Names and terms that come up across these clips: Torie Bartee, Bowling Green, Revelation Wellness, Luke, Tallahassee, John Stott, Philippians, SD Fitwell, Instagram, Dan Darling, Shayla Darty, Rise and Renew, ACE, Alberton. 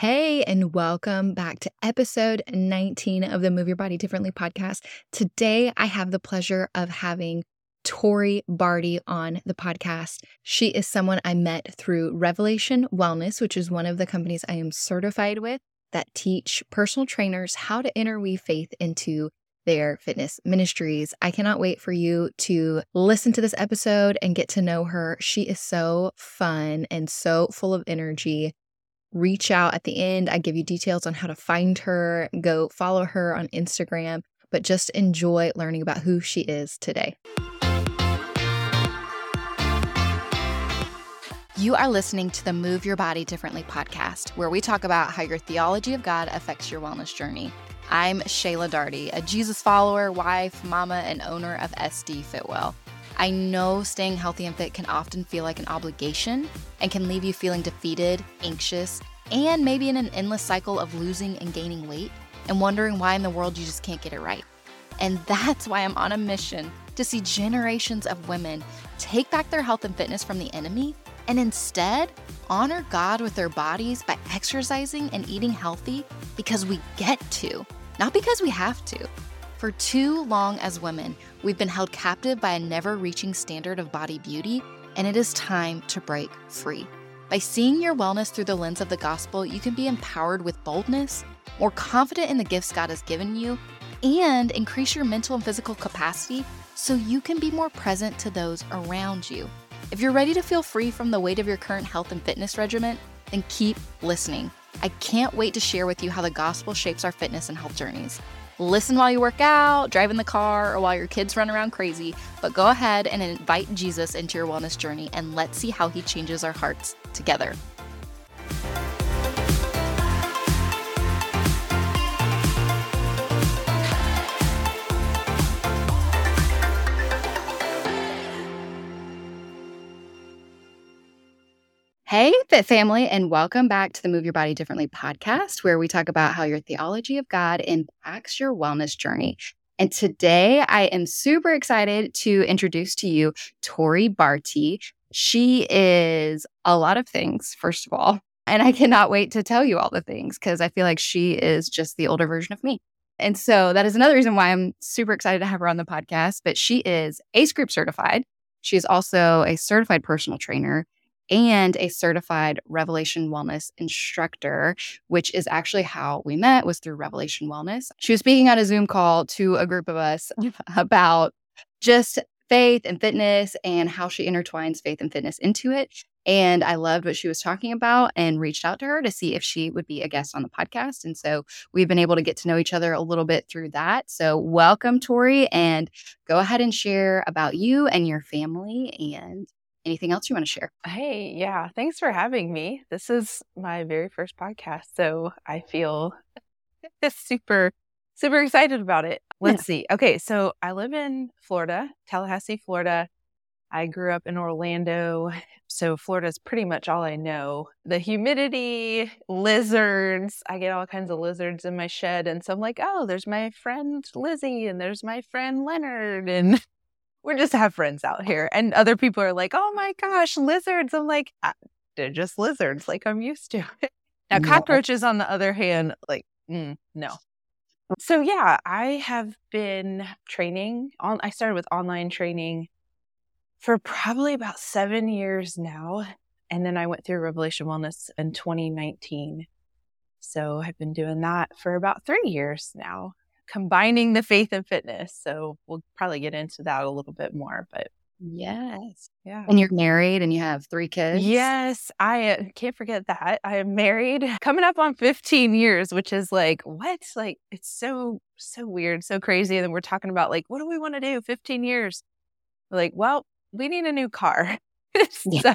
Hey, and welcome back to episode 19 of the Move Your Body Differently podcast. Today, I have the pleasure of having Torie Bartee on the podcast. She is someone I met through Revelation Wellness, which is one of the companies I am certified with that teach personal trainers how to interweave faith into their fitness ministries. I cannot wait for you to listen to this episode and get to know her. She is so fun and so full of energy. Reach out at the end. I give you details on how to find her. Go follow her on Instagram, but just enjoy learning about who she is today. You are listening to the Move Your Body Differently podcast, where we talk about how your theology of God affects your wellness journey. I'm Shayla Darty, a Jesus follower, wife, mama, and owner of SD Fitwell. I know staying healthy and fit can often feel like an obligation and can leave you feeling defeated, anxious, and maybe in an endless cycle of losing and gaining weight and wondering why in the world you just can't get it right. And that's why I'm on a mission to see generations of women take back their health and fitness from the enemy and instead honor God with their bodies by exercising and eating healthy because we get to, not because we have to. For too long as women, we've been held captive by a never-reaching standard of body beauty, and it is time to break free. By seeing your wellness through the lens of the gospel, you can be empowered with boldness, more confident in the gifts God has given you, and increase your mental and physical capacity so you can be more present to those around you. If you're ready to feel free from the weight of your current health and fitness regimen, then keep listening. I can't wait to share with you how the gospel shapes our fitness and health journeys. Listen while you work out, drive in the car, or while your kids run around crazy, but go ahead and invite Jesus into your wellness journey, and let's see how he changes our hearts together. Hey, Fit Family, and welcome back to the Move Your Body Differently podcast, where we talk about how your theology of God impacts your wellness journey. And today I am super excited to introduce to you Torie Bartee. She is a lot of things, first of all, and I cannot wait to tell you all the things because I feel like she is just the older version of me. And so that is another reason why I'm super excited to have her on the podcast, but she is ACE group certified. She is also a certified personal trainer and a certified Revelation Wellness instructor, which is actually how we met, was through Revelation Wellness. She was speaking on a Zoom call to a group of us about just faith and fitness and how she intertwines faith and fitness into it. And I loved what she was talking about and reached out to her to see if she would be a guest on the podcast. And so we've been able to get to know each other a little bit through that. So welcome, Torie, and go ahead and share about you and your family and anything else you want to share? Hey, yeah. Thanks for having me. This is my very first podcast, so I feel super, super excited about it. Let's see. Okay, so I live in Florida, Tallahassee, Florida. I grew up in Orlando, so Florida's pretty much all I know. The humidity, lizards. I get all kinds of lizards in my shed, and so I'm like, oh, there's my friend Lizzie, and there's my friend Leonard, and we're just have friends out here. And other people are like, oh my gosh, lizards. I'm like, they're just lizards. Like, I'm used to it. Now, cockroaches, on the other hand, like, no. So yeah, I have been training. I started with online training for probably about 7 years now. And then I went through Revelation Wellness in 2019. So I've been doing that for about 3 years now, combining the faith and fitness. So we'll probably get into that a little bit more, but yes. Yeah. And you're married and you have 3 kids. Yes. I can't forget that. I am married coming up on 15 years, which is like, what? Like, it's so weird, so crazy. And then we're talking about like, what do we want to do? 15 years. We're like, well, we need a new car. So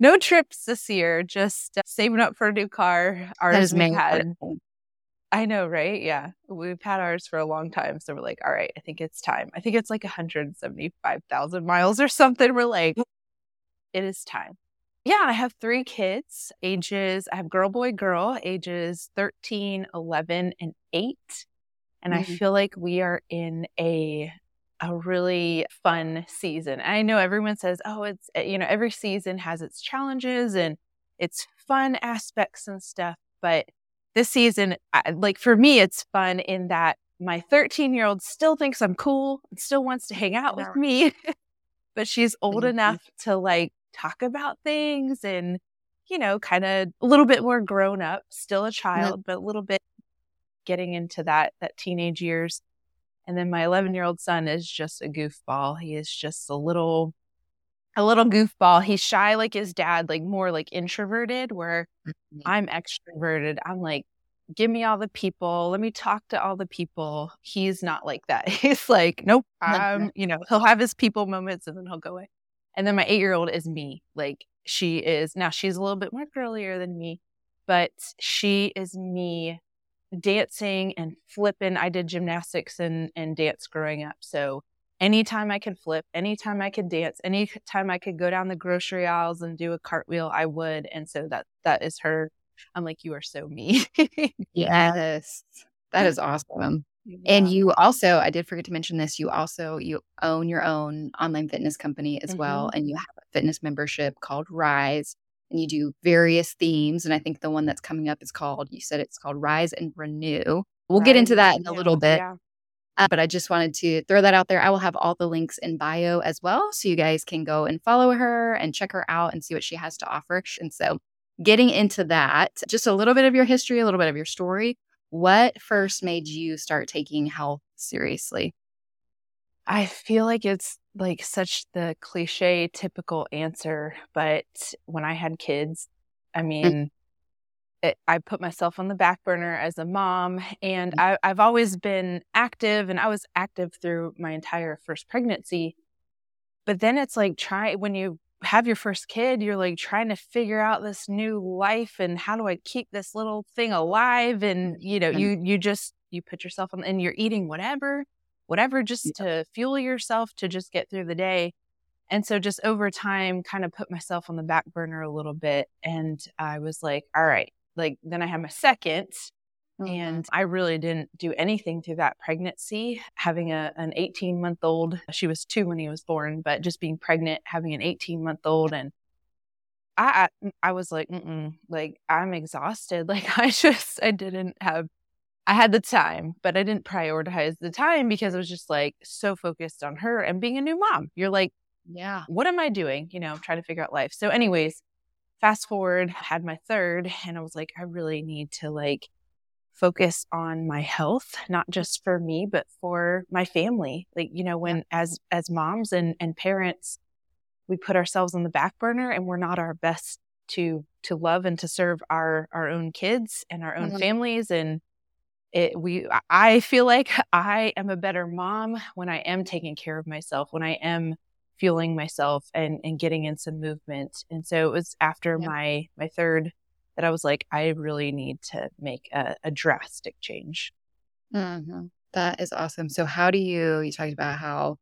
no trips this year, just saving up for a new car. Ours that is main had. I know, right? Yeah. We've had ours for a long time. So we're like, all right, I think it's time. I think it's like 175,000 miles or something. We're like, it is time. Yeah. I have 3 kids, I have girl, boy, girl, ages 13, 11, and 8. And I feel like we are in a really fun season. I know everyone says, oh, it's, you know, every season has its challenges and its fun aspects and stuff. But this season, like for me, it's fun in that my 13-year-old still thinks I'm cool and still wants to hang out with me, but she's old enough to like talk about things and, you know, kind of a little bit more grown up, still a child, but a little bit getting into that teenage years. And then my 11-year-old son is just a goofball. He is just a little goofball. He's shy like his dad, like more like introverted, where I'm extroverted. I'm like, give me all the people. Let me talk to all the people. He's not like that. He's like, nope. You know, he'll have his people moments and then he'll go away. And then my 8-year-old is me. Like she is, now she's a little bit more girlier than me, but she is me dancing and flipping. I did gymnastics and dance growing up. So anytime I could flip, anytime I could dance, anytime I could go down the grocery aisles and do a cartwheel, I would. And so that is her. I'm like, you are so me. Yes. That is awesome. Yeah. And you also, I did forget to mention this, you own your own online fitness company as well. And you have a fitness membership called Rise, and you do various themes. And I think the one that's coming up is called Rise and Renew. We'll get into that in a little bit. Yeah. But I just wanted to throw that out there. I will have all the links in bio as well. So you guys can go and follow her and check her out and see what she has to offer. And so getting into that, just a little bit of your history, a little bit of your story. What first made you start taking health seriously? I feel like it's like such the cliche, typical answer. But when I had kids, I mean, I put myself on the back burner as a mom, and I've always been active, and I was active through my entire first pregnancy. But then it's like when you have your first kid, you're like trying to figure out this new life and how do I keep this little thing alive? And you know, you put yourself on, and you're eating whatever just to fuel yourself to just get through the day. And so just over time, kind of put myself on the back burner a little bit. And I was like, all right. Like then I had my second, and I really didn't do anything through that pregnancy. Having an 18-month-old, she was 2 when he was born, but just being pregnant, having an 18-month-old, and I was like, like I'm exhausted. Like I had the time, but I didn't prioritize the time because I was just like so focused on her and being a new mom. You're like, yeah, what am I doing? You know, I'm trying to figure out life. So, anyways. Fast forward, I had my third, and I was like, I really need to like focus on my health, not just for me, but for my family. Like, you know, when as moms and parents, we put ourselves on the back burner and we're not our best to love and to serve our own kids and our own families. And I feel like I am a better mom when I am taking care of myself, when I am fueling myself and getting in some movement. And so it was after my third that I was like, I really need to make a drastic change. Mm-hmm. That is awesome. So how do you talked about how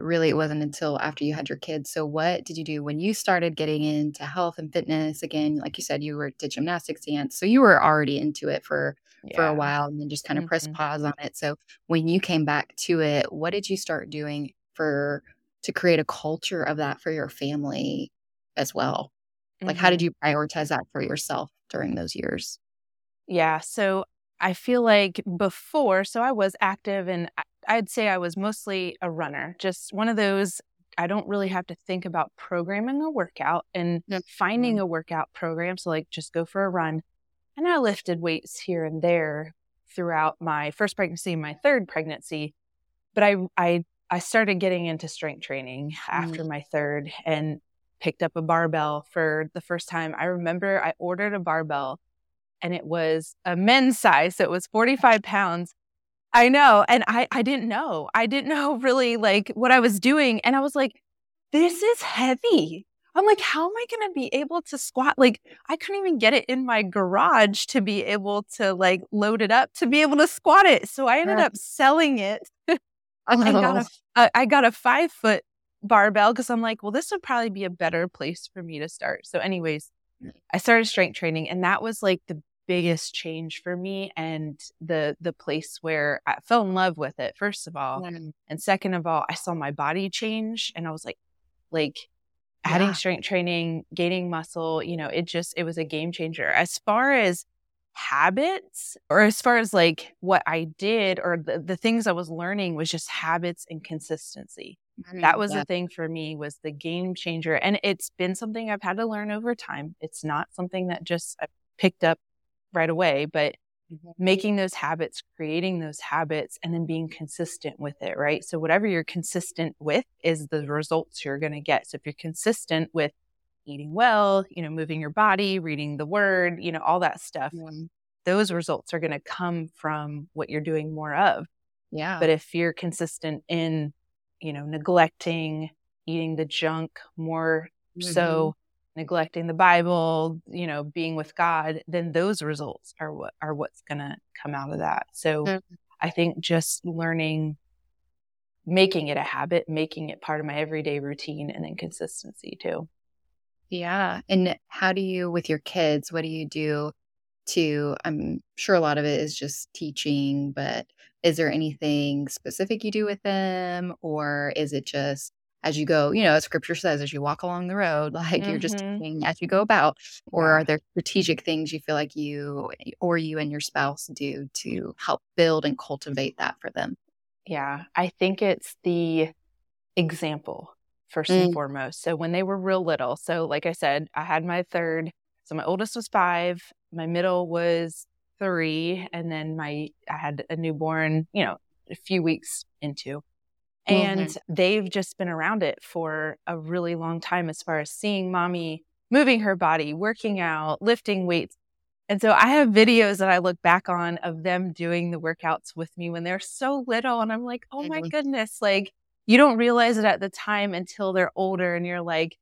really it wasn't until after you had your kids. So what did you do when you started getting into health and fitness again? Like you said, you did gymnastics, dance. So you were already into it for a while and then just kind of pressed pause on it. So when you came back to it, what did you start doing to create a culture of that for your family as well? Like, how did you prioritize that for yourself during those years? Yeah. So I feel like before, so I was active, and I'd say I was mostly a runner, just one of those, I don't really have to think about programming a workout and finding a workout program. So like just go for a run. And I lifted weights here and there throughout my first pregnancy, my third pregnancy. But I started getting into strength training after my third and picked up a barbell for the first time. I remember I ordered a barbell and it was a men's size. So it was 45 pounds. I know. And I didn't know. I didn't know really like what I was doing. And I was like, this is heavy. I'm like, how am I going to be able to squat? Like I couldn't even get it in my garage to be able to like load it up to be able to squat it. So I ended up selling it. I got a 5-foot barbell because I'm like, well, this would probably be a better place for me to start. So anyways, I started strength training, and that was like the biggest change for me and the place where I fell in love with it, first of all. And second of all, I saw my body change, and I was like adding strength training, gaining muscle, you know, it was a game changer. As far as habits, or as far as like what I did or the things I was learning, was just habits and consistency. That was the thing for me, was the game changer. And it's been something I've had to learn over time. It's not something that just I picked up right away, but making those habits, creating those habits, and then being consistent with it, right? So whatever you're consistent with is the results you're going to get. So if you're consistent with eating well, you know, moving your body, reading the word, you know, all that stuff, those results are going to come from what you're doing more of. Yeah. But if you're consistent in, you know, neglecting, eating the junk more so, neglecting the Bible, you know, being with God, then those results are what's going to come out of that. So I think just learning, making it a habit, making it part of my everyday routine, and then consistency too. Yeah. And how do you, with your kids, what do you do to, I'm sure a lot of it is just teaching, but is there anything specific you do with them, or is it just as you go, you know, as scripture says, as you walk along the road, like you're just teaching as you go about, or are there strategic things you feel like you and your spouse do to help build and cultivate that for them? Yeah, I think it's the example first and foremost. So when they were real little, so like I said, I had my third, so my oldest was 5, my middle was 3, and then I had a newborn, you know, a few weeks into. And they've just been around it for a really long time, as far as seeing mommy moving her body, working out, lifting weights. And so I have videos that I look back on of them doing the workouts with me when they're so little. And I'm like, oh my goodness, like you don't realize it at the time until they're older, and you're like,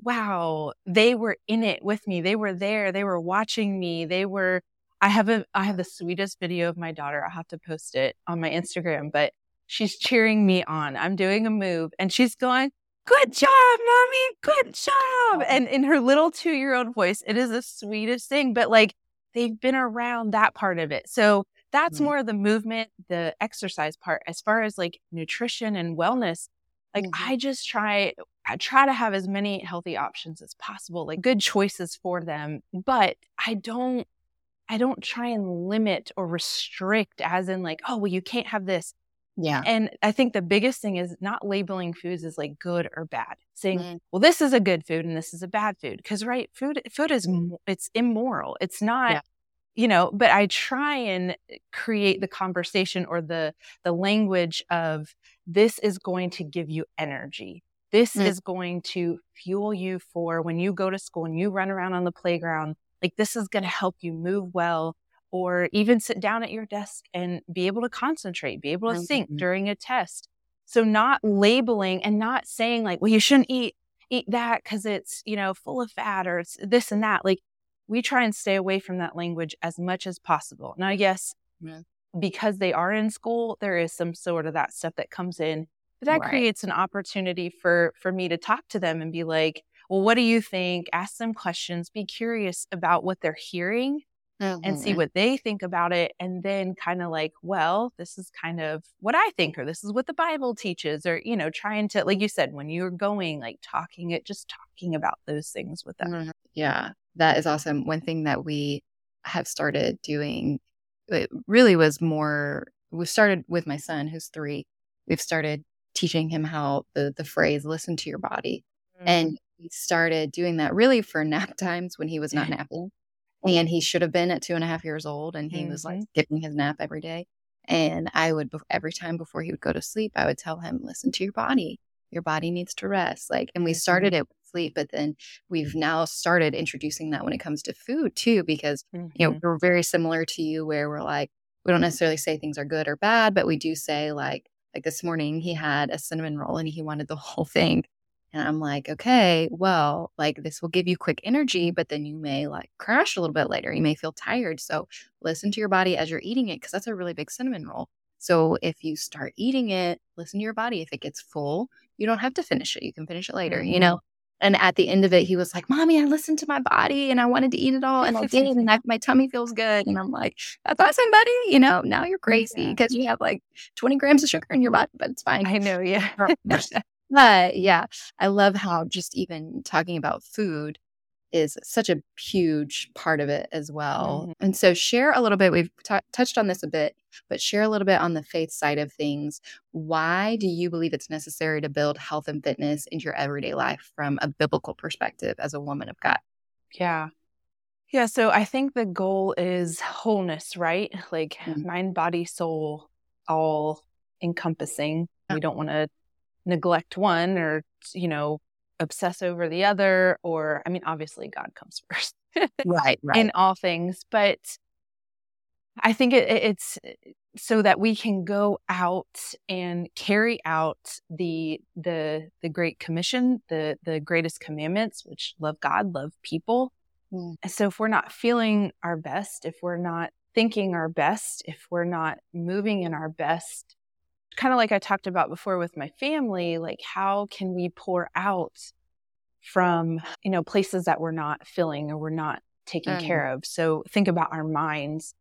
wow, they were in it with me. They were there. They were watching me. They were, I have the sweetest video of my daughter. I'll have to post it on my Instagram, but she's cheering me on. I'm doing a move and she's going, "Good job, mommy, good job." And in her little 2-year-old voice, it is the sweetest thing, but like they've been around that part of it. So that's more of the movement, the exercise part. As far as like nutrition and wellness, like I try to have as many healthy options as possible, like good choices for them, but I don't try and limit or restrict as in like, oh, well, you can't have this. Yeah. And I think the biggest thing is not labeling foods as like good or bad, saying, well, this is a good food and this is a bad food. Cause right. Food is, it's immoral. It's not, you know, but I try and create the conversation or the language of, this is going to give you energy. This is going to fuel you for when you go to school and you run around on the playground, like this is going to help you move well. Or even sit down at your desk and be able to concentrate, be able to think during a test. So not labeling and not saying like, well, you shouldn't eat that because it's, you know, full of fat or it's this and that. Like we try and stay away from that language as much as possible. Now, yes, because they are in school, there is some sort of that stuff that comes in, but that creates an opportunity for me to talk to them and be like, well, what do you think? Ask them questions, be curious about what they're hearing. And see what they think about it. And then kind of like, well, this is kind of what I think, or this is what the Bible teaches, or, you know, trying to, like you said, when you're going, like talking about those things with them. Yeah, that is awesome. One thing that we have started doing, it really was more, we started with my son, who's 3. We've started teaching him how the phrase, listen to your body. And we started doing that really for nap times when he was not napping. And he should have been at 2.5 years old, and he was like skipping his nap every day. And I would, every time before he would go to sleep, I would tell him, listen to your body. Your body needs to rest. Like, and we started it with sleep, but then we've now started introducing that when it comes to food too, because, you know, we're very similar to you where we're like, we don't necessarily say things are good or bad, but we do say like this morning he had a cinnamon roll and he wanted the whole thing. And I'm like, okay, well, like this will give you quick energy, but then you may like crash a little bit later. You may feel tired. So listen to your body as you're eating it, because that's a really big cinnamon roll. So if you start eating it, listen to your body. If it gets full, you don't have to finish it. You can finish it later, you know? And at the end of it, he was like, Mommy, I listened to my body and I wanted to eat it all. And I did. And my tummy feels good. And I'm like, that's awesome, buddy. You know, now you're crazy because you have like 20 grams of sugar in your body, but it's fine. I know. Yeah. But yeah, I love how just even talking about food, is such a huge part of it as well. Mm-hmm. And so share a little bit, we've touched on this a bit, but share a little bit on the faith side of things. Why do you believe it's necessary to build health and fitness into your everyday life from a biblical perspective as a woman of God? Yeah. So I think the goal is wholeness, right? Like mind, body, soul, all encompassing. We don't want to neglect one or, obsess over the other, or, obviously God comes first right. in all things. But I think it's so that we can go out and carry out the Great Commission, the greatest commandments, which love God, love people. Mm. So if we're not feeling our best, if we're not thinking our best, if we're not moving in our best, kind of like I talked about before with my family, like how can we pour out from, places that we're not filling or we're not taking care of. So think about our minds,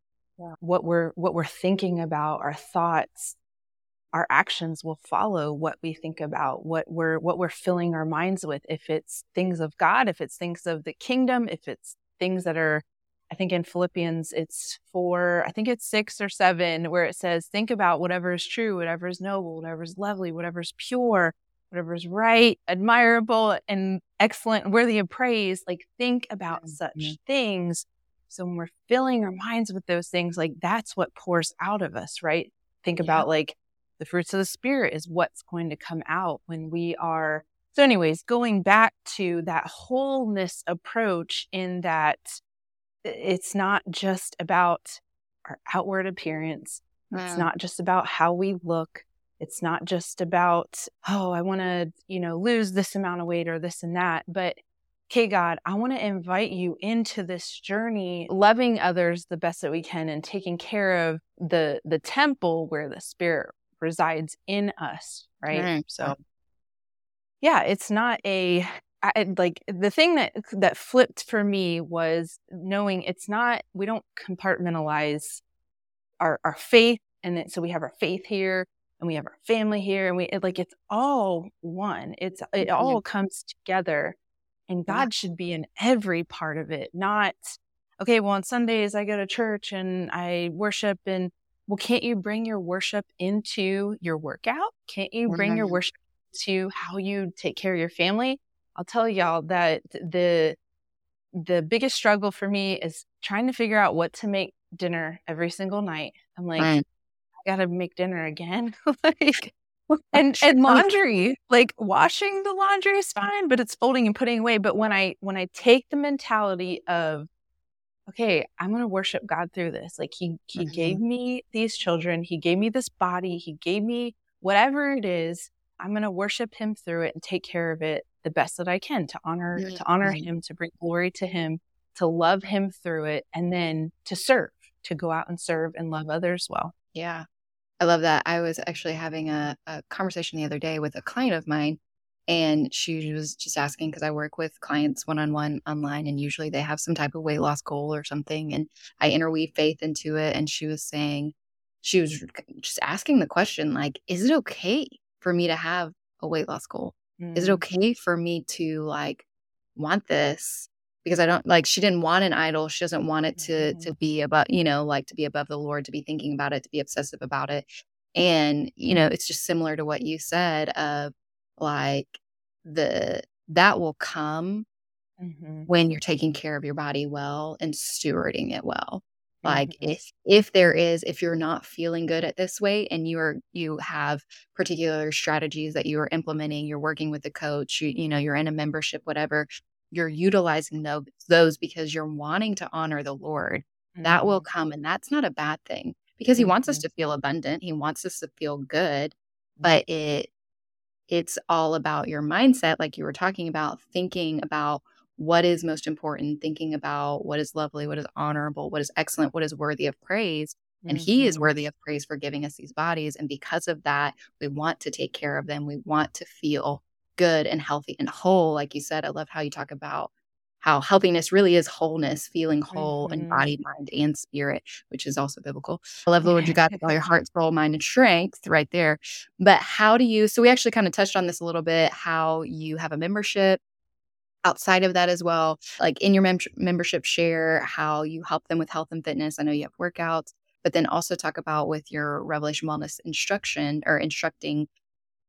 what we're thinking about, our thoughts, our actions will follow what we think about, what we're filling our minds with. If it's things of God, if it's things of the kingdom, if it's things that are, I think in Philippians, it's 6 or 7, where it says, think about whatever is true, whatever is noble, whatever is lovely, whatever is pure, whatever is right, admirable, and excellent, worthy of praise. Like, think about such things. So when we're filling our minds with those things, like, that's what pours out of us, right? Think about, like, the fruits of the Spirit is what's going to come out when we are. So anyways, going back to that wholeness approach, in that it's not just about our outward appearance. Wow. It's not just about how we look. It's not just about, I want to, lose this amount of weight or this and that. But, okay, God, I want to invite you into this journey, loving others the best that we can and taking care of the temple where the Spirit resides in us, right? Mm-hmm. So, it's not the thing that flipped for me was knowing we don't compartmentalize our faith. And so we have our faith here and we have our family here, and it's all one. It all comes together, and God should be in every part of it. Not, okay, well, on Sundays I go to church and I worship, and well, can't you bring your worship into your workout? Can't you bring your worship to how you take care of your family? I'll tell y'all that the biggest struggle for me is trying to figure out what to make dinner every single night. I'm like, I gotta make dinner again. and laundry. Like, washing the laundry is fine, but it's folding and putting away. But when I take the mentality of, okay, I'm gonna worship God through this. Like, He gave me these children, He gave me this body, He gave me whatever it is. I'm gonna worship Him through it and take care of it the best that I can, to honor Him, to bring glory to Him, to love Him through it, and then to serve, to go out and serve and love others well. Yeah. I love that. I was actually having a conversation the other day with a client of mine, and she was just asking, because I work with clients one-on-one online, and usually they have some type of weight loss goal or something, and I interweave faith into it. And she was just asking the question, like, is it okay for me to have a weight loss goal? Is it okay for me to want this? Because I don't, she didn't want an idol. She doesn't want it to be about, to be above the Lord, to be thinking about it, to be obsessive about it. And, it's just similar to what you said of that will come when you're taking care of your body well and stewarding it well. Like, if you're not feeling good at this weight, and you have particular strategies that you are implementing, you're working with a coach, you're in a membership, whatever, you're utilizing those because you're wanting to honor the Lord, that will come. And that's not a bad thing, because He wants us to feel abundant. He wants us to feel good, but it's all about your mindset. Like you were talking about, thinking about what is most important, thinking about what is lovely, what is honorable, what is excellent, what is worthy of praise. And He is worthy of praise for giving us these bodies. And because of that, we want to take care of them. We want to feel good and healthy and whole. Like you said, I love how you talk about how healthiness really is wholeness, feeling whole in body, mind, and spirit, which is also biblical. I love the Lord your God with all your heart, soul, mind, and strength right there. But so we actually kind of touched on this a little bit, how you have a membership, outside of that as well, like in your membership, share how you help them with health and fitness. I know you have workouts, but then also talk about with your Revelation Wellness instructing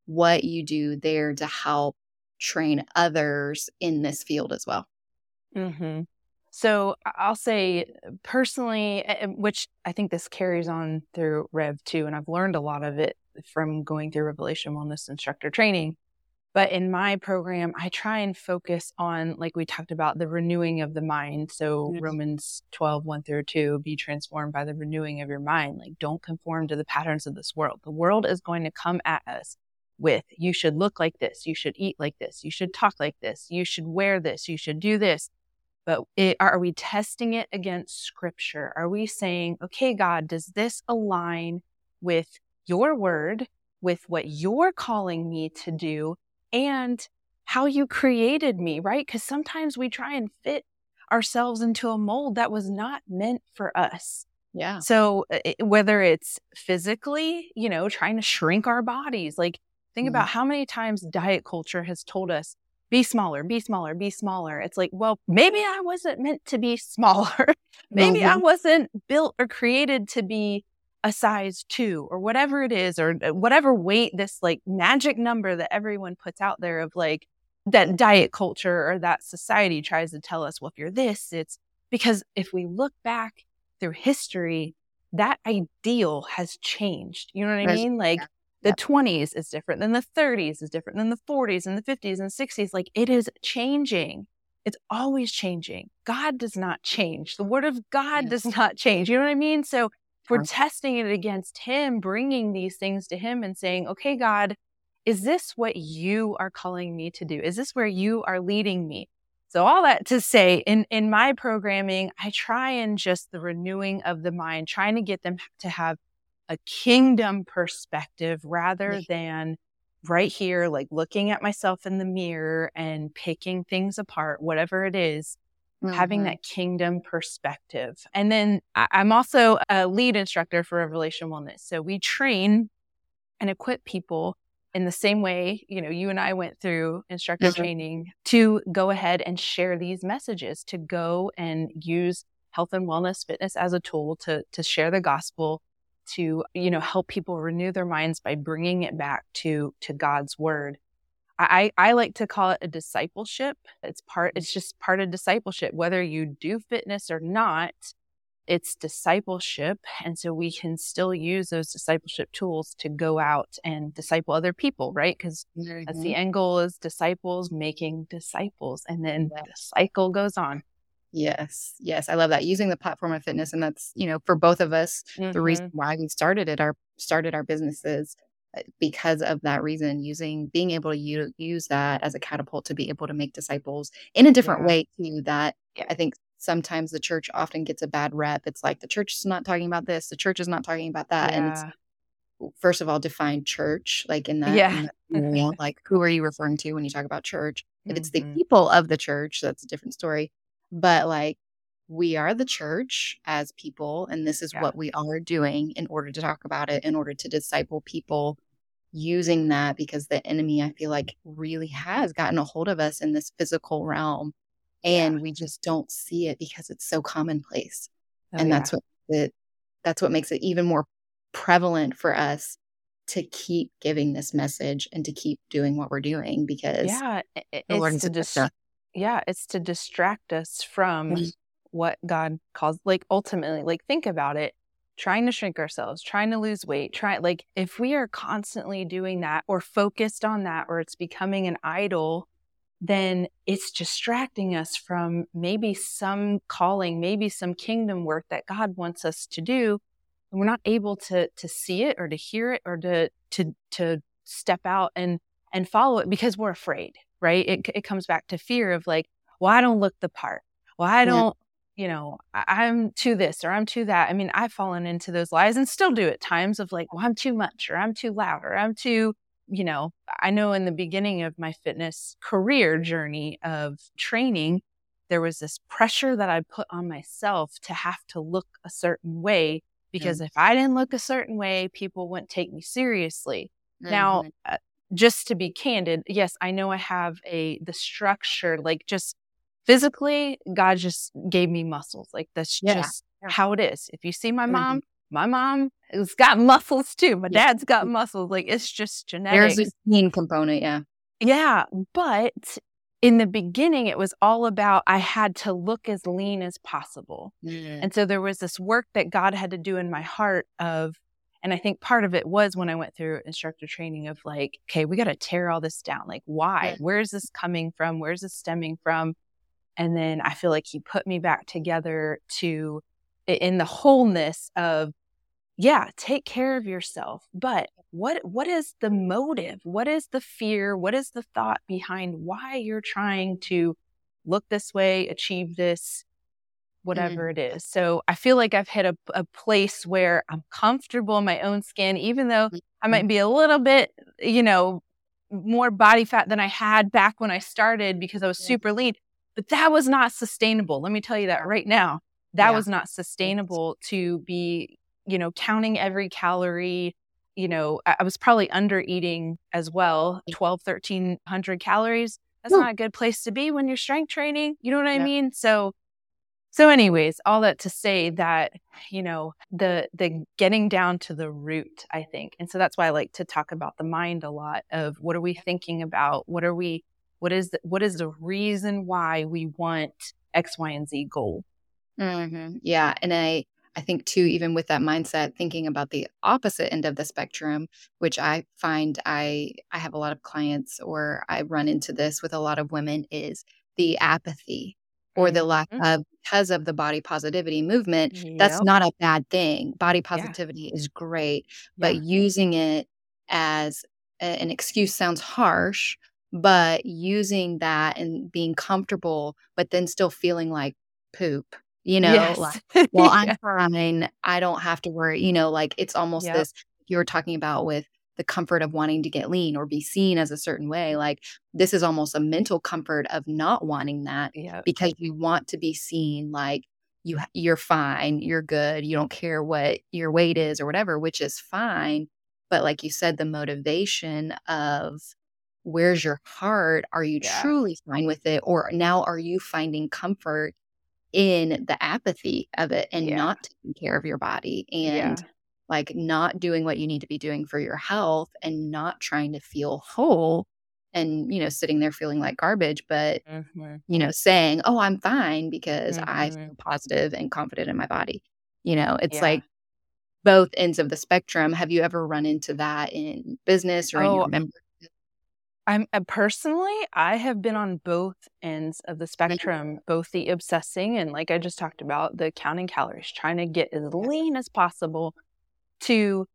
what you do there to help train others in this field as well. Mm-hmm. So I'll say personally, which I think this carries on through Rev too, and I've learned a lot of it from going through Revelation Wellness instructor training. But in my program, I try and focus on, like we talked about, the renewing of the mind. So yes. Romans 12:1-2, be transformed by the renewing of your mind. Like, don't conform to the patterns of this world. The world is going to come at us with, you should look like this, you should eat like this, you should talk like this, you should wear this, you should do this. But are we testing it against Scripture? Are we saying, okay, God, does this align with your word, with what you're calling me to do, and how you created me, right? Because sometimes we try and fit ourselves into a mold that was not meant for us. Yeah. So whether it's physically, trying to shrink our bodies, like think about how many times diet culture has told us, be smaller, be smaller, be smaller. It's like, well, maybe I wasn't meant to be smaller. Maybe I wasn't built or created to be a size 2 or whatever it is, or whatever weight, this like magic number that everyone puts out there of like that diet culture or that society tries to tell us, well, if you're this, it's because if we look back through history, that ideal has changed. You know what I mean? Like the 20s is different than the 30s is different than the 40s and the 50s and 60s. Like it is changing. It's always changing. God does not change. The word of God does not change. You know what I mean? So we're testing it against him, bringing these things to him and saying, okay, God, is this what you are calling me to do? Is this where you are leading me? So all that to say, in my programming, I try and just the renewing of the mind, trying to get them to have a kingdom perspective rather than right here, like looking at myself in the mirror and picking things apart, whatever it is. Mm-hmm. Having that kingdom perspective. And then I'm also a lead instructor for Revelation Wellness. So we train and equip people in the same way, you and I went through instructor training to go ahead and share these messages, to go and use health and wellness, fitness as a tool to share the gospel, to, help people renew their minds by bringing it back to God's word. I like to call it a discipleship. It's just part of discipleship. Whether you do fitness or not, it's discipleship. And so we can still use those discipleship tools to go out and disciple other people, right? Because that's the end goal, is disciples making disciples. And then the cycle goes on. Yes. Yes. I love that. Using the platform of fitness. And that's, for both of us, the reason why we started our businesses. Because of that reason, being able to use that as a catapult to be able to make disciples in a different way too. That I think sometimes the church often gets a bad rep. It's like the church is not talking about this, the church is not talking about that, and it's, first of all, define church, like in that. Yeah, like who are you referring to when you talk about church? If it's the people of the church, that's a different story. But like, we are the church as people, and this is what we are doing in order to talk about it, in order to disciple people, using that because the enemy, I feel like, really has gotten a hold of us in this physical realm, and we just don't see it because it's so commonplace. That's what makes it even more prevalent for us to keep giving this message and to keep doing what we're doing, because it's to distract us from what God calls, like ultimately, like think about it, trying to shrink ourselves, trying to lose weight, like if we are constantly doing that or focused on that, or it's becoming an idol, then it's distracting us from maybe some calling, maybe some kingdom work that God wants us to do. And we're not able to see it or to hear it or to step out and follow it because we're afraid, right? It comes back to fear of like, well, I don't look the part. Well, I don't, I'm too this or I'm too that. I mean, I've fallen into those lies and still do at times of like, well, I'm too much or I'm too loud or I'm too, I know in the beginning of my fitness career journey of training, there was this pressure that I put on myself to have to look a certain way, because if I didn't look a certain way, people wouldn't take me seriously. Now, just to be candid, yes, I know I have the structure, like just physically, God just gave me muscles. Like that's just how it is. If you see my mom, my mom has got muscles too. My dad's got muscles. Like it's just genetics. There's a gene component, Yeah, but in the beginning, it was all about I had to look as lean as possible. Mm-hmm. And so there was this work that God had to do in my heart of, and I think part of it was when I went through instructor training of like, okay, we got to tear all this down. Like, why? Yeah. Where is this coming from? Where is this stemming from? And then I feel like he put me back together to in the wholeness of, yeah, take care of yourself. But what is the motive? What is the fear? What is the thought behind why you're trying to look this way, achieve this, whatever it is? So I feel like I've hit a place where I'm comfortable in my own skin, even though I might be a little bit, you know, more body fat than I had back when I started because I was super lean. But that was not sustainable. Let me tell you that right now. That was not sustainable to be, you know, counting every calorie. You know, I was probably under eating as well, 1,300 calories. That's not a good place to be when you're strength training. You know what I mean? So anyways, all that to say that, you know, the getting down to the root, I think. And so that's why I like to talk about the mind a lot of what are we thinking about? What is the reason why we want X, Y, and Z goal? Mm-hmm. Yeah. And I think too, even with that mindset, thinking about the opposite end of the spectrum, which I find I have a lot of clients, or I run into this with a lot of women, is the apathy. Or the lack of, because of the body positivity movement, that's not a bad thing. Body positivity is great, but using it as an excuse sounds harsh, but using that and being comfortable, but then still feeling like poop, you know, like, well, I'm fine. I don't have to worry. You know, like it's almost this you were talking about with the comfort of wanting to get lean or be seen as a certain way. Like this is almost a mental comfort of not wanting that because you want to be seen like you're fine, you're good, you don't care what your weight is or whatever, which is fine. But like you said, the motivation of where's your heart? Are you truly fine with it? Or now are you finding comfort in the apathy of it and not taking care of your body? And like not doing what you need to be doing for your health and not trying to feel whole and, you know, sitting there feeling like garbage, but, you know, saying, oh, I'm fine because I feel positive and confident in my body. You know, it's like both ends of the spectrum. Have you ever run into that in business or in your membership? Personally, I have been on both ends of the spectrum, both the obsessing and like I just talked about the counting calories, trying to get as lean as possible to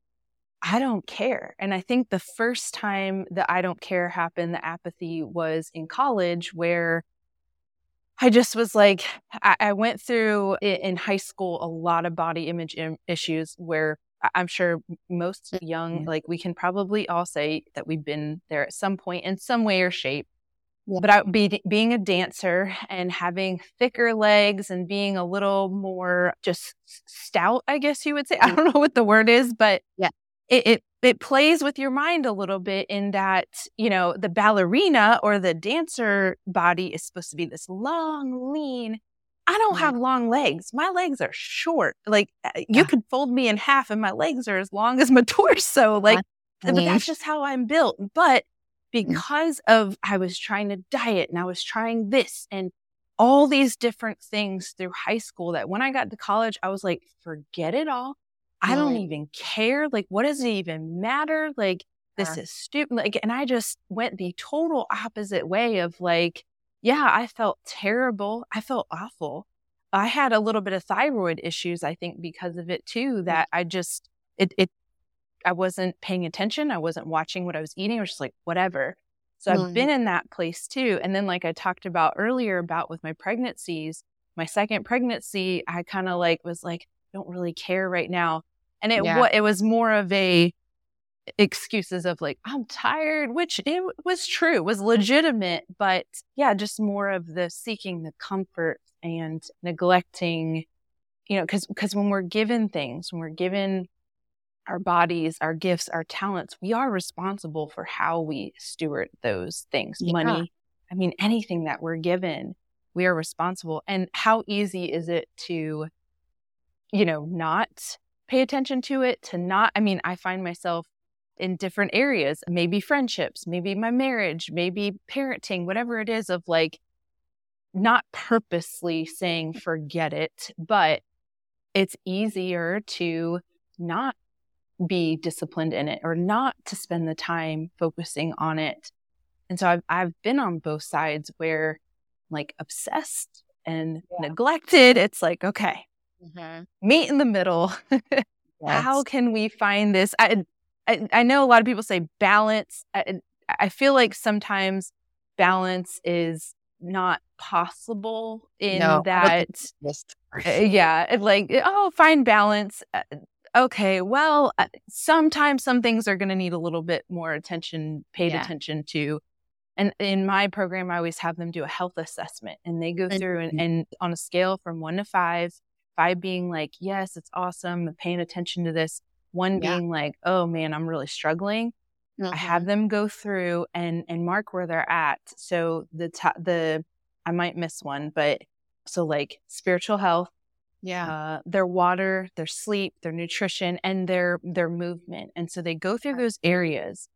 I don't care. And I think the first time that I don't care happened, the apathy was in college where I just was like, I went through in high school, a lot of body image issues where I'm sure most young, like we can probably all say that we've been there at some point in some way or shape. Yeah. But being a dancer and having thicker legs and being a little more just stout, I guess you would say. I don't know what the word is, but it plays with your mind a little bit in that, you know, the ballerina or the dancer body is supposed to be this long, lean. I don't have long legs. My legs are short. Like you could fold me in half and my legs are as long as my torso. Like, but that's just how I'm built. But because of I was trying to diet and I was trying this and all these different things through high school that when I got to college, I was like, forget it all. I don't even care. Like, what does it even matter? Like, this is stupid. Like, and I just went the total opposite way of like, yeah, I felt terrible. I felt awful. I had a little bit of thyroid issues, I think, because of it too, that I just, I wasn't paying attention. I wasn't watching what I was eating. I was just like, whatever. So I've been in that place too. And then like I talked about earlier about with my pregnancies, my second pregnancy, I kind of like was like, don't really care right now. And it was more of a excuses of like, I'm tired, which it was true, was legitimate. But yeah, just more of the seeking the comfort and neglecting, you know, because when we're given things, when we're given our bodies, our gifts, our talents, we are responsible for how we steward those things. Yeah. Money, I mean, anything that we're given, we are responsible. And how easy is it to, you know, not pay attention to it, to not, I mean, I find myself in different areas, maybe friendships, maybe my marriage, maybe parenting, whatever it is, of like not purposely saying forget it, but it's easier to not be disciplined in it or not to spend the time focusing on it. And so I've been on both sides where like obsessed and neglected. It's like, okay, meet in the middle. Yes. How can we find this? I know a lot of people say balance. I feel like sometimes balance is not possible in that. Yeah. Like, oh, find balance. Okay, well, sometimes some things are going to need a little bit more attention, paid attention to. And in my program, I always have them do a health assessment. And they go through and on a scale from 1 to 5, 5 being like, yes, it's awesome, I'm paying attention to this. 1 being like, oh man, I'm really struggling. I have them go through and mark where they're at. So the I might miss one, but so like spiritual health, their water, their sleep, their nutrition, and their movement. And so they go through those areas,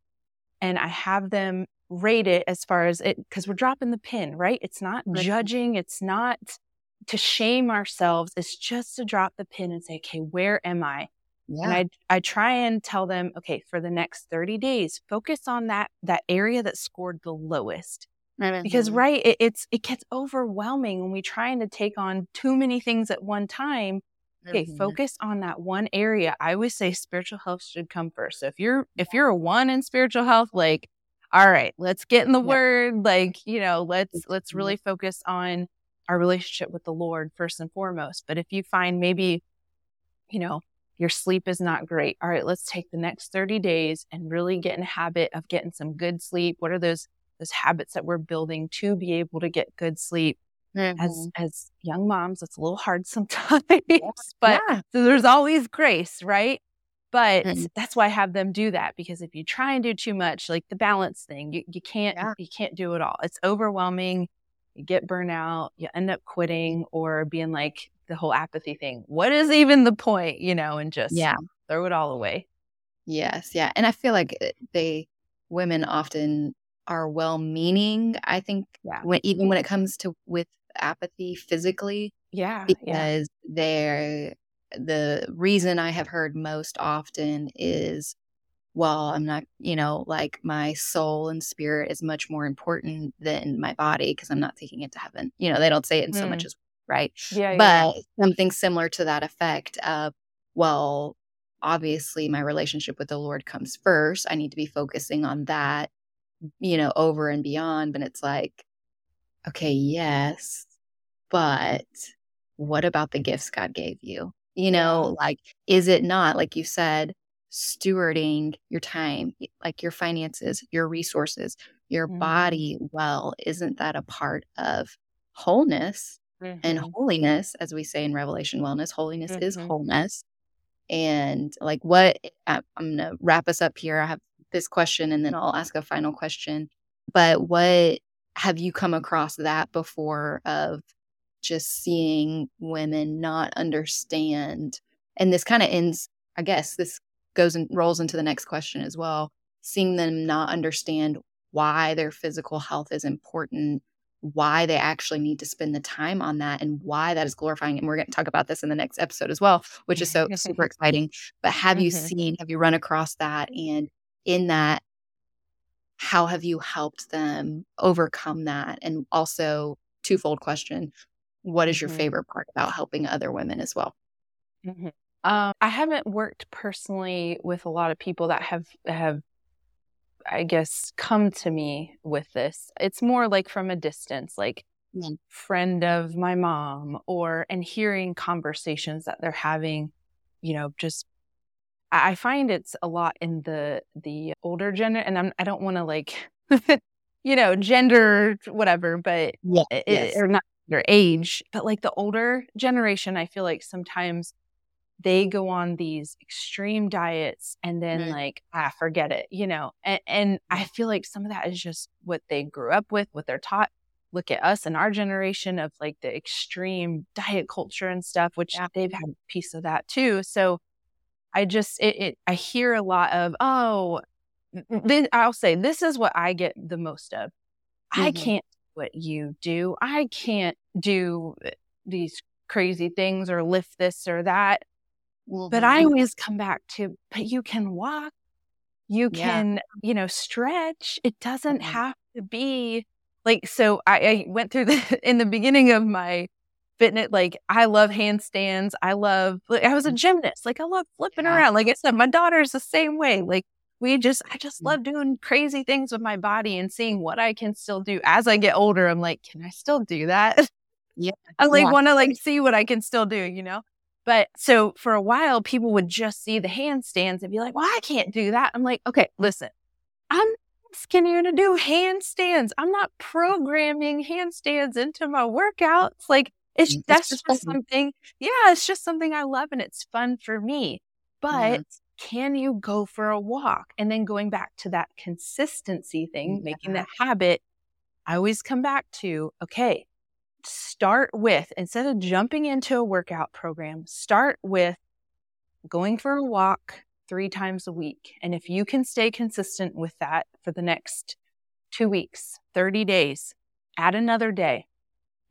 and I have them rate it as far as it, because we're dropping the pin, right? It's not judging. It's not to shame ourselves. It's just to drop the pin and say, okay, where am I? Yeah. And I try and tell them, okay, for the next 30 days, focus on that area that scored the lowest. Because it gets overwhelming when we're trying to take on too many things at one time. Okay, focus on that one area. I always say spiritual health should come first. So if you're a 1 in spiritual health, like, all right, let's get in the word. Like, you know, let's really focus on our relationship with the Lord first and foremost. But if you find maybe, you know, your sleep is not great. All right, let's take the next 30 days and really get in a habit of getting some good sleep. What are those habits that we're building to be able to get good sleep? As young moms, it's a little hard sometimes, but so there's always grace, right? But that's why I have them do that, because if you try and do too much, like the balance thing, you can't do it all. It's overwhelming. You get burnout, you end up quitting or being like the whole apathy thing. What is even the point, you know, and just throw it all away. Yes. Yeah. And I feel like women often are well-meaning, I think, when it comes to with apathy physically. Yeah. Because the reason I have heard most often is, well, I'm not, you know, like my soul and spirit is much more important than my body because I'm not taking it to heaven. You know, they don't say it in so much as, right? Yeah, but something similar to that effect of, well, obviously my relationship with the Lord comes first. I need to be focusing on that, you know, over and beyond. But it's like, okay, yes, but what about the gifts God gave you? You know, like, is it not, like you said, stewarding your time, like your finances, your resources, your body well? Isn't that a part of wholeness and holiness? As we say in Revelation Wellness, holiness is wholeness. And like I'm going to wrap us up here. I have this question and then I'll ask a final question. But what have you come across that before of just seeing women not understand? And this kind of ends, I guess this goes and rolls into the next question as well, seeing them not understand why their physical health is important, why they actually need to spend the time on that, and why that is glorifying. And we're going to talk about this in the next episode as well, which is so super exciting. But have you run across that? And in that, how have you helped them overcome that? And also, twofold question, what is your favorite part about helping other women as well? I haven't worked personally with a lot of people that have, I guess, come to me with this. It's more like from a distance, like friend of my mom, and hearing conversations that they're having, you know, just, I find it's a lot in the older gender, and I don't want to like, you know, gender, whatever, but or not their age, but like the older generation, I feel like sometimes they go on these extreme diets and then like, forget it, you know, and I feel like some of that is just what they grew up with, what they're taught. Look at us and our generation of like the extreme diet culture and stuff, which they've had a piece of that too. So I just, I hear a lot of, I'll say, this is what I get the most of. Mm-hmm. I can't do what you do. I can't do these crazy things or lift this or that. Mm-hmm. But I always come back to, but you can walk, you can, you know, stretch. It doesn't have to be like, so I went through in the beginning of my fitness, like I love handstands. I was a gymnast. Like I love flipping around. Like I said, my daughter's the same way. Like I just love doing crazy things with my body and seeing what I can still do. As I get older, I'm like, can I still do that? Yeah. I want to see what I can still do, you know? But so for a while, people would just see the handstands and be like, well, I can't do that. I'm like, okay, listen, I'm asking you to do handstands. I'm not programming handstands into my workouts. Like that's just something. Yeah. It's just something I love and it's fun for me, but can you go for a walk? And then going back to that consistency thing, making that habit, I always come back to, okay, start with, instead of jumping into a workout program, start with going for a walk 3 times a week. And if you can stay consistent with that for the next 2 weeks, 30 days, add another day.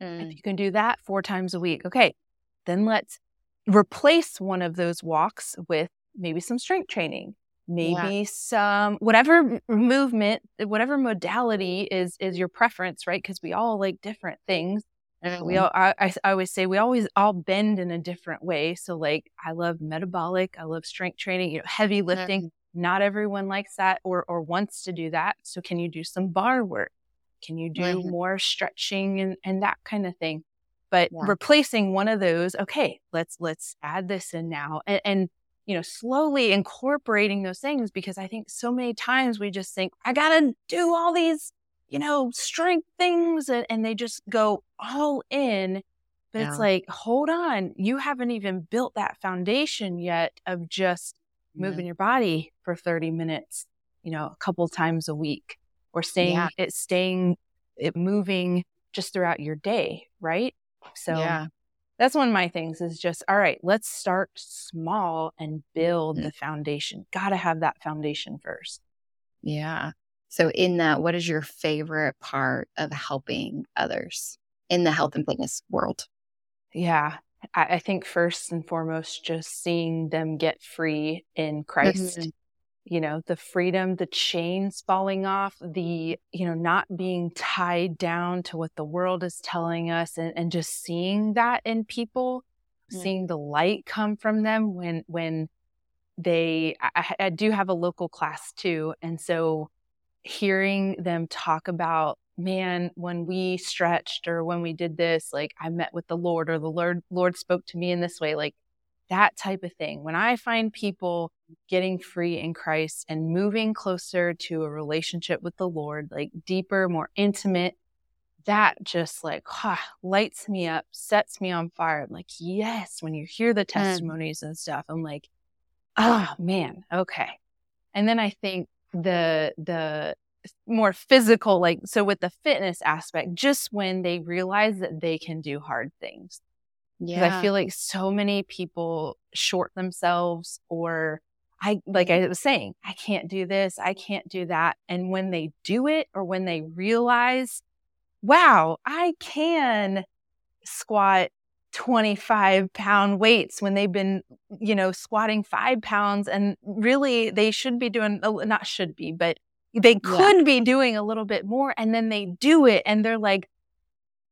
If you can do that 4 times a week, okay, then let's replace one of those walks with maybe some strength training, maybe some whatever movement, whatever modality is your preference, right? Because we all like different things. Mm-hmm. I always say we always all bend in a different way. So like I love metabolic, I love strength training, you know, heavy lifting. Mm-hmm. Not everyone likes that or wants to do that. So can you do some bar work? Can you do more stretching and that kind of thing? But replacing one of those, okay, let's add this in now. And you know, slowly incorporating those things, because I think so many times we just think, I got to do all these, you know, strength things. And they just go all in. But it's like, hold on, you haven't even built that foundation yet of just moving your body for 30 minutes, you know, a couple times a week, or moving just throughout your day. Right. So that's one of my things is just, all right, let's start small and build the foundation. Got to have that foundation first. Yeah. So in that, what is your favorite part of helping others in the health and fitness world? Yeah. I think first and foremost, just seeing them get free in Christ, you know, the freedom, the chains falling off, the, you know, not being tied down to what the world is telling us, and just seeing that in people, seeing the light come from them when they, I do have a local class too. And so hearing them talk about, man, when we stretched or when we did this, like I met with the Lord, or the Lord spoke to me in this way, like that type of thing. When I find people getting free in Christ and moving closer to a relationship with the Lord, like deeper, more intimate, that just like lights me up, sets me on fire. I'm like, yes, when you hear the testimonies and stuff, I'm like, oh man, okay. And then I think the more physical, like, so with the fitness aspect, just when they realize that they can do hard things. Yeah. I feel like so many people short themselves, or I was saying, I can't do this, I can't do that. And when they do it, or when they realize, wow, I can squat 25-pound weights when they've been, you know, squatting 5 pounds, and really they should be doing, not should be, but they could be doing a little bit more. And then they do it and they're like,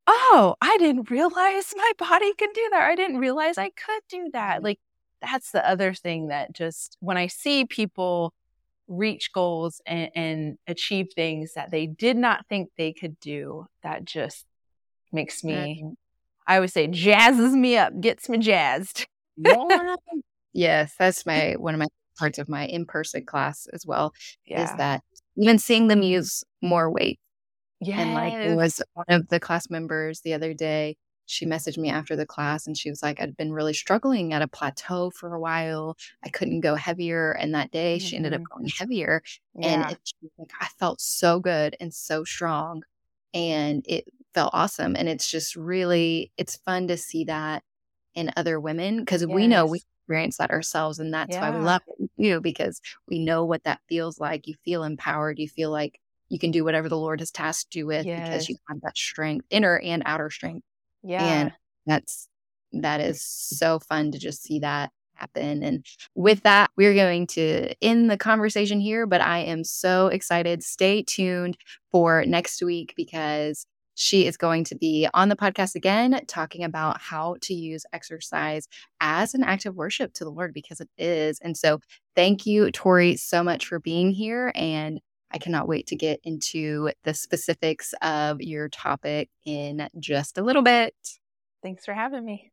oh, I didn't realize my body could do that. I didn't realize I could do that. Like, that's the other thing that just when I see people reach goals and achieve things that they did not think they could do, that just makes me, I always say, jazzes me up, gets me jazzed. Yes, that's one of my parts of my in-person class as well, is that even seeing them use more weight. Yeah. And like, it was one of the class members the other day, She messaged me after the class and she was like, I'd been really struggling at a plateau for a while. I couldn't go heavier. And that day she ended up going heavier. Yeah. And it, she was like, I felt so good and so strong and it felt awesome. And it's just really, it's fun to see that in other women because we know we experience that ourselves. And that's why we love it, because we know what that feels like. You feel empowered. You feel like you can do whatever the Lord has tasked you with because you have that strength, inner and outer strength. Yeah. And that is so fun to just see that happen. And with that, we're going to end the conversation here, but I am so excited. Stay tuned for next week because she is going to be on the podcast again, talking about how to use exercise as an act of worship to the Lord, because it is. And so thank you, Torie, so much for being here. And I cannot wait to get into the specifics of your topic in just a little bit. Thanks for having me.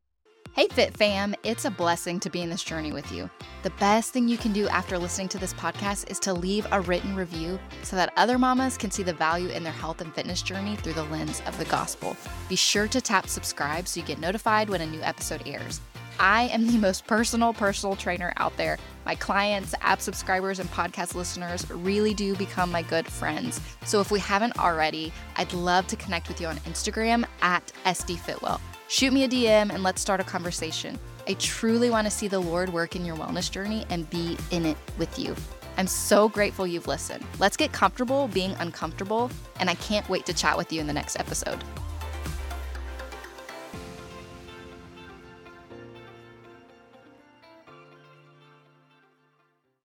Hey, Fit Fam. It's a blessing to be in this journey with you. The best thing you can do after listening to this podcast is to leave a written review so that other mamas can see the value in their health and fitness journey through the lens of the gospel. Be sure to tap subscribe so you get notified when a new episode airs. I am the most personal trainer out there. My clients, app subscribers, and podcast listeners really do become my good friends. So if we haven't already, I'd love to connect with you on Instagram at SD Fitwell. Shoot me a DM and let's start a conversation. I truly want to see the Lord work in your wellness journey and be in it with you. I'm so grateful you've listened. Let's get comfortable being uncomfortable, and I can't wait to chat with you in the next episode.